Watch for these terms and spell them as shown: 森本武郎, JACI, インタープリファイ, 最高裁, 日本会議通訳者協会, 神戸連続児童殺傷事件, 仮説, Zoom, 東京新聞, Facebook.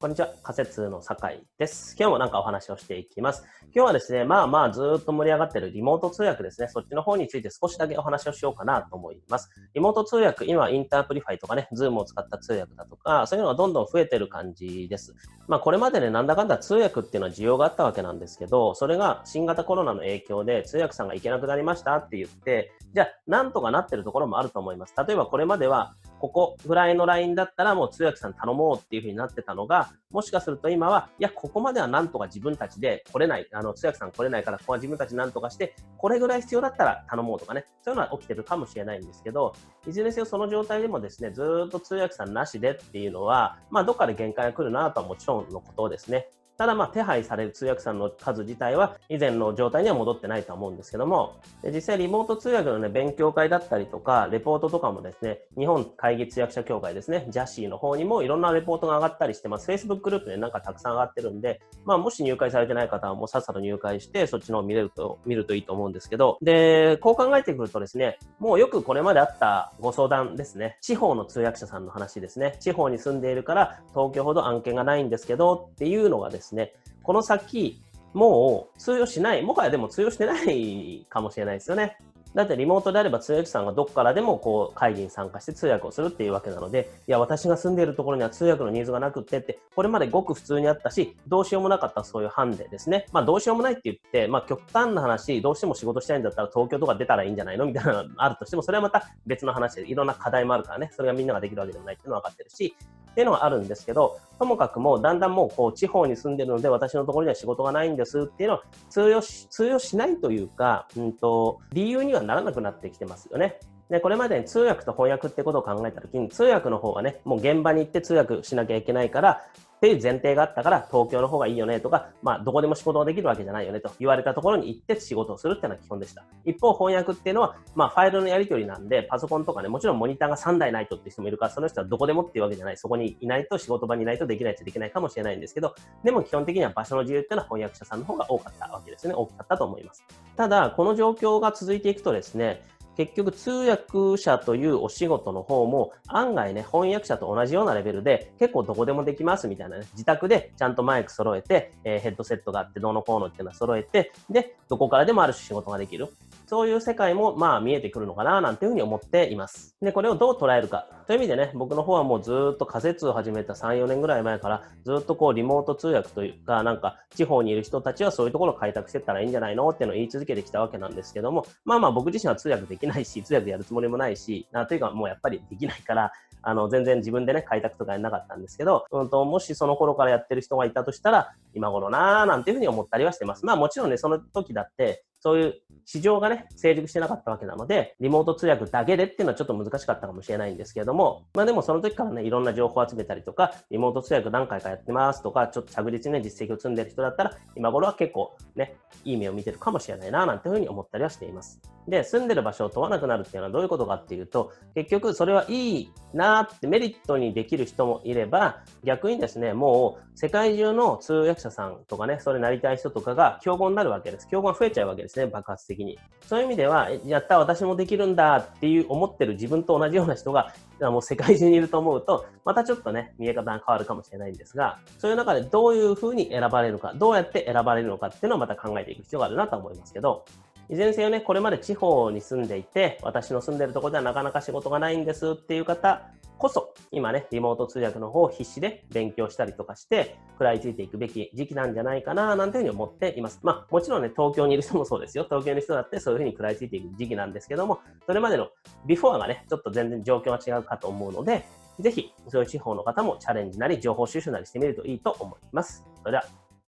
こんにちは、仮説の酒井です。今日もなんかお話をしていきます。今日はですね、ずーっと盛り上がってるリモート通訳ですね、そっちの方について少しだけお話をしようかなと思います。リモート通訳、今インタープリファイとかね、Zoom を使った通訳だとか、そういうのがどんどん増えてる感じです。これまでね、なんだかんだ通訳っていうのは需要があったわけなんですけど、それが新型コロナの影響で通訳さんが行けなくなりましたって言って、じゃあなんとかなってるところもあると思います。例えばこれまでは、ここぐらいのラインだったらもう通訳さん頼もうっていう風になってたのが、もしかすると今は、いや、ここまではなんとか自分たちで来れない、通訳さん来れないから、ここは自分たちなんとかして、これぐらい必要だったら頼もうとかね、そういうのは起きてるかもしれないんですけど、いずれにせよその状態でもですね、ずーっと通訳さんなしでっていうのは、どっかで限界が来るなとはもちろんのことですね。ただ手配される通訳さんの数自体は以前の状態には戻ってないと思うんですけども、実際リモート通訳のね、勉強会だったりとか、レポートとかもですね、日本会議通訳者協会ですね、JACI の方にもいろんなレポートが上がったりしてます。Facebook グループでなんかたくさん上がってるんで、もし入会されてない方はもうさっさと入会して、そっちのを見るといいと思うんですけど、で、こう考えてくるとですね、もうよくこれまであったご相談ですね、地方の通訳者さんの話ですね、地方に住んでいるから東京ほど案件がないんですけどっていうのがですね、この先もう通用しない、もはやでも通用してないかもしれないですよね。だってリモートであれば通訳さんがどこからでもこう会議に参加して通訳をするっていうわけなので、いや私が住んでいるところには通訳のニーズがなくってって、これまでごく普通にあったし、どうしようもなかったそういう判例ですね。どうしようもないって言って、極端な話、どうしても仕事したいんだったら東京とか出たらいいんじゃないのみたいなのがあるとしても、それはまた別の話で、いろんな課題もあるからね、それがみんなができるわけでもないっていうのは分かってるし、っていうのがあるんですけど、ともかくもうだんだんもうこう地方に住んでるので私のところには仕事がないんですっていうのは通用しないというか、理由にはならなくなってきてますよね。で、これまでに通訳と翻訳ってことを考えたときに、通訳の方がね、もう現場に行って通訳しなきゃいけないからっていう前提があったから、東京の方がいいよねとか、どこでも仕事ができるわけじゃないよねと言われたところに行って仕事をするっていうのは基本でした。一方、翻訳っていうのは、ファイルのやり取りなんで、パソコンとかね、もちろんモニターが3台ないとって人もいるから、その人はどこでもっていうわけじゃない。そこにいないと、仕事場にいないとできないとできないかもしれないんですけど、でも基本的には場所の自由っていうのは翻訳者さんの方が多かったわけですね。大きかったと思います。ただ、この状況が続いていくとですね、結局通訳者というお仕事の方も案外ね、翻訳者と同じようなレベルで結構どこでもできますみたいなね、自宅でちゃんとマイク揃えて、ヘッドセットがあってどうのこうのっていうのは揃えて、で、どこからでもある種仕事ができる。そういう世界も見えてくるのかななんていうふうに思っています。で、これをどう捉えるかという意味でね、僕の方はもうずーっと仮説を始めた3、4年ぐらい前からずーっとこうリモート通訳というか、なんか地方にいる人たちはそういうところを開拓していったらいいんじゃないのっていうのを言い続けてきたわけなんですけども、僕自身は通訳できないし、通訳やるつもりもないし、というかもうやっぱりできないから、全然自分でね、開拓とかやんなかったんですけど、もしその頃からやってる人がいたとしたら、今頃なーなんていうふうに思ったりはしてます。もちろんね、その時だって、そういう市場がね、成熟してなかったわけなので、リモート通訳だけでっていうのはちょっと難しかったかもしれないんですけれども、でもその時からね、いろんな情報を集めたりとか、リモート通訳何回かやってますとか、ちょっと着実にね、実績を積んでる人だったら、今頃は結構ね、いい目を見てるかもしれないな、なんていうふうに思ったりはしています。で、住んでる場所を問わなくなるっていうのはどういうことかっていうと、結局それはいいなーってメリットにできる人もいれば、逆にですね、もう世界中の通訳者さんとかね、それなりたい人とかが競合になるわけです。競合が増えちゃうわけです。爆発的に。そういう意味では、やった私もできるんだっていう思ってる自分と同じような人がもう世界中にいると思うと、またちょっとね、見え方が変わるかもしれないんですが、そういう中でどういうふうに選ばれるのか、どうやって選ばれるのかっていうのをまた考えていく必要があるなと思いますけど、いずれにせよね、これまで地方に住んでいて、私の住んでるところではなかなか仕事がないんですっていう方こそ、今ね、リモート通訳の方を必死で勉強したりとかして、食らいついていくべき時期なんじゃないかな、なんていうふうに思っています。もちろんね、東京にいる人もそうですよ。東京にいる人だってそういうふうに食らいついていく時期なんですけども、それまでのビフォーがね、ちょっと全然状況が違うかと思うので、ぜひ、そういう地方の方もチャレンジなり、情報収集なりしてみるといいと思います。それでは。